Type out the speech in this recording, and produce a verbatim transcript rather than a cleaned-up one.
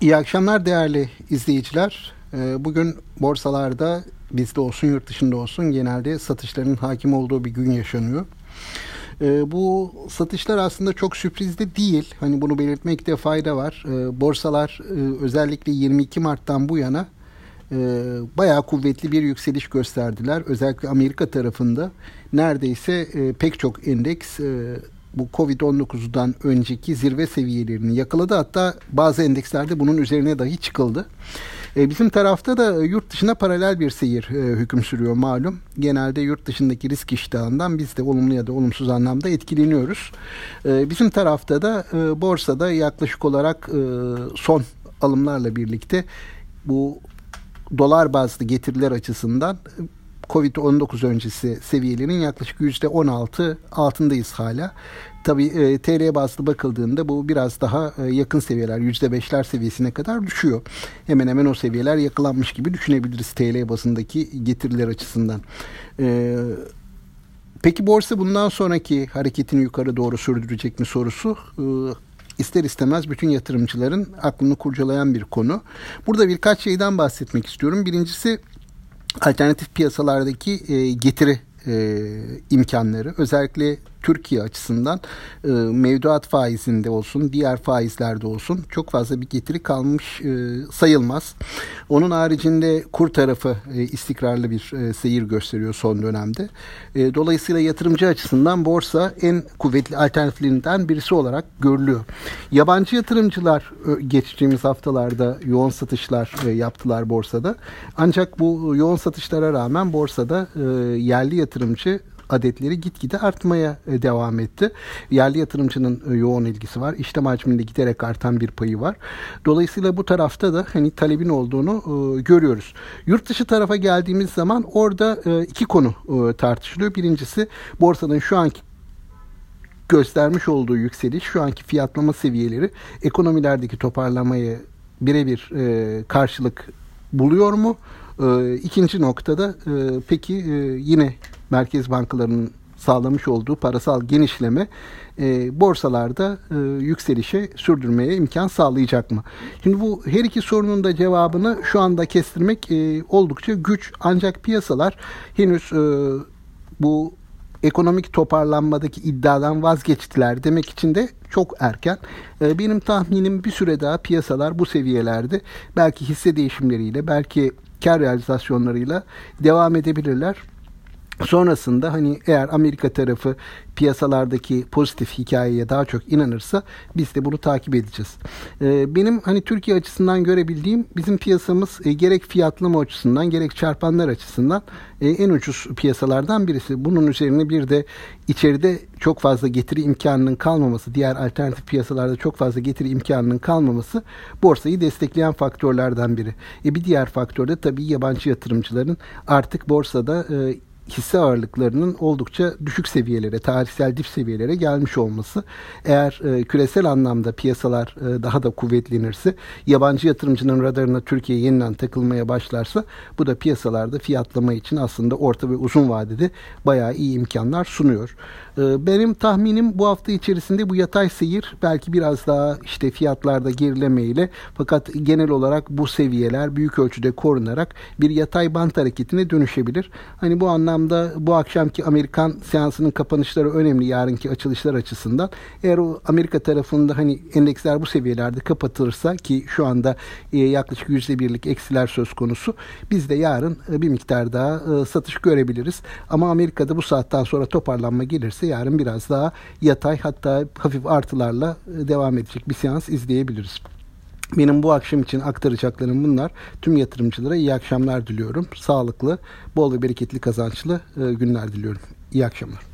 İyi akşamlar değerli izleyiciler. Bugün borsalarda bizde olsun yurt dışında olsun genelde satışların hakim olduğu bir gün yaşanıyor. Bu satışlar aslında çok sürpriz de değil. Hani bunu belirtmekte fayda var. Borsalar özellikle yirmi iki Mart'tan bu yana bayağı kuvvetli bir yükseliş gösterdiler. Özellikle Amerika tarafında neredeyse pek çok endeks bu Covid on dokuzdan önceki zirve seviyelerini yakaladı. Hatta bazı endekslerde bunun üzerine dahi çıkıldı. Bizim tarafta da yurt dışına paralel bir seyir hüküm sürüyor malum. Genelde yurt dışındaki risk iştahından biz de olumlu ya da olumsuz anlamda etkileniyoruz. Bizim tarafta da borsada yaklaşık olarak son alımlarla birlikte bu dolar bazlı getiriler açısından Covid on dokuz öncesi seviyelerinin yaklaşık yüzde on altı altındayız hala. Tabii e, T L bazlı bakıldığında bu biraz daha e, yakın seviyeler, yüzde beşler seviyesine kadar düşüyor. Hemen hemen o seviyeler yakalanmış gibi düşünebiliriz T L bazındaki getiriler açısından. E, peki borsa bundan sonraki hareketini yukarı doğru sürdürecek mi sorusu E, İster istemez bütün yatırımcıların aklını kurcalayan bir konu. Burada birkaç şeyden bahsetmek istiyorum. Birincisi alternatif piyasalardaki getiri imkanları. Özellikle Türkiye açısından mevduat faizinde olsun, diğer faizlerde olsun çok fazla bir getiri kalmış sayılmaz. Onun haricinde kur tarafı istikrarlı bir seyir gösteriyor son dönemde. Dolayısıyla yatırımcı açısından borsa en kuvvetli alternatiflerinden birisi olarak görülüyor. Yabancı yatırımcılar geçtiğimiz haftalarda yoğun satışlar yaptılar borsada. Ancak bu yoğun satışlara rağmen borsada yerli yatırımcı adetleri gitgide artmaya devam etti. Yerli yatırımcının yoğun ilgisi var. İşlem hacminde giderek artan bir payı var. Dolayısıyla bu tarafta da hani talebin olduğunu görüyoruz. Yurt dışı tarafa geldiğimiz zaman orada iki konu tartışılıyor. Birincisi borsanın şu anki göstermiş olduğu yükseliş, şu anki fiyatlama seviyeleri ekonomilerdeki toparlamayı birebir karşılık buluyor mu? İkinci noktada peki yine merkez bankalarının sağlamış olduğu parasal genişleme e, borsalarda e, yükselişe sürdürmeye imkan sağlayacak mı? Şimdi bu her iki sorunun da cevabını şu anda kestirmek e, oldukça güç. Ancak piyasalar henüz e, bu ekonomik toparlanmadaki iddiadan vazgeçtiler demek için de çok erken. E, benim tahminim bir süre daha piyasalar bu seviyelerde belki hisse değişimleriyle, belki kar realizasyonlarıyla devam edebilirler. Sonrasında hani eğer Amerika tarafı piyasalardaki pozitif hikayeye daha çok inanırsa biz de bunu takip edeceğiz. Ee, benim hani Türkiye açısından görebildiğim bizim piyasamız e, gerek fiyatlama açısından gerek çarpanlar açısından e, en ucuz piyasalardan birisi. Bunun üzerine bir de içeride çok fazla getiri imkanının kalmaması, diğer alternatif piyasalarda çok fazla getiri imkanının kalmaması borsayı destekleyen faktörlerden biri. E, bir diğer faktör de tabii yabancı yatırımcıların artık borsada e, hisse ağırlıklarının oldukça düşük seviyelere, tarihsel dip seviyelere gelmiş olması. Eğer e, küresel anlamda piyasalar e, daha da kuvvetlenirse, yabancı yatırımcının radarına Türkiye yeniden takılmaya başlarsa bu da piyasalarda fiyatlama için aslında orta ve uzun vadede bayağı iyi imkanlar sunuyor. E, benim tahminim bu hafta içerisinde bu yatay seyir belki biraz daha işte fiyatlarda gerilemeyle fakat genel olarak bu seviyeler büyük ölçüde korunarak bir yatay bant hareketine dönüşebilir. Hani bu anlamda bu akşamki Amerikan seansının kapanışları önemli yarınki açılışlar açısından. Eğer o Amerika tarafında hani endeksler bu seviyelerde kapatılırsa ki şu anda e, yaklaşık yüzde birlik eksiler söz konusu. Biz de yarın e, bir miktar daha e, satış görebiliriz. Ama Amerika'da bu saatten sonra toparlanma gelirse yarın biraz daha yatay hatta hafif artılarla e, devam edecek bir seans izleyebiliriz. Benim bu akşam için aktaracaklarım bunlar. Tüm yatırımcılara iyi akşamlar diliyorum. Sağlıklı, bol ve bereketli kazançlı günler diliyorum. İyi akşamlar.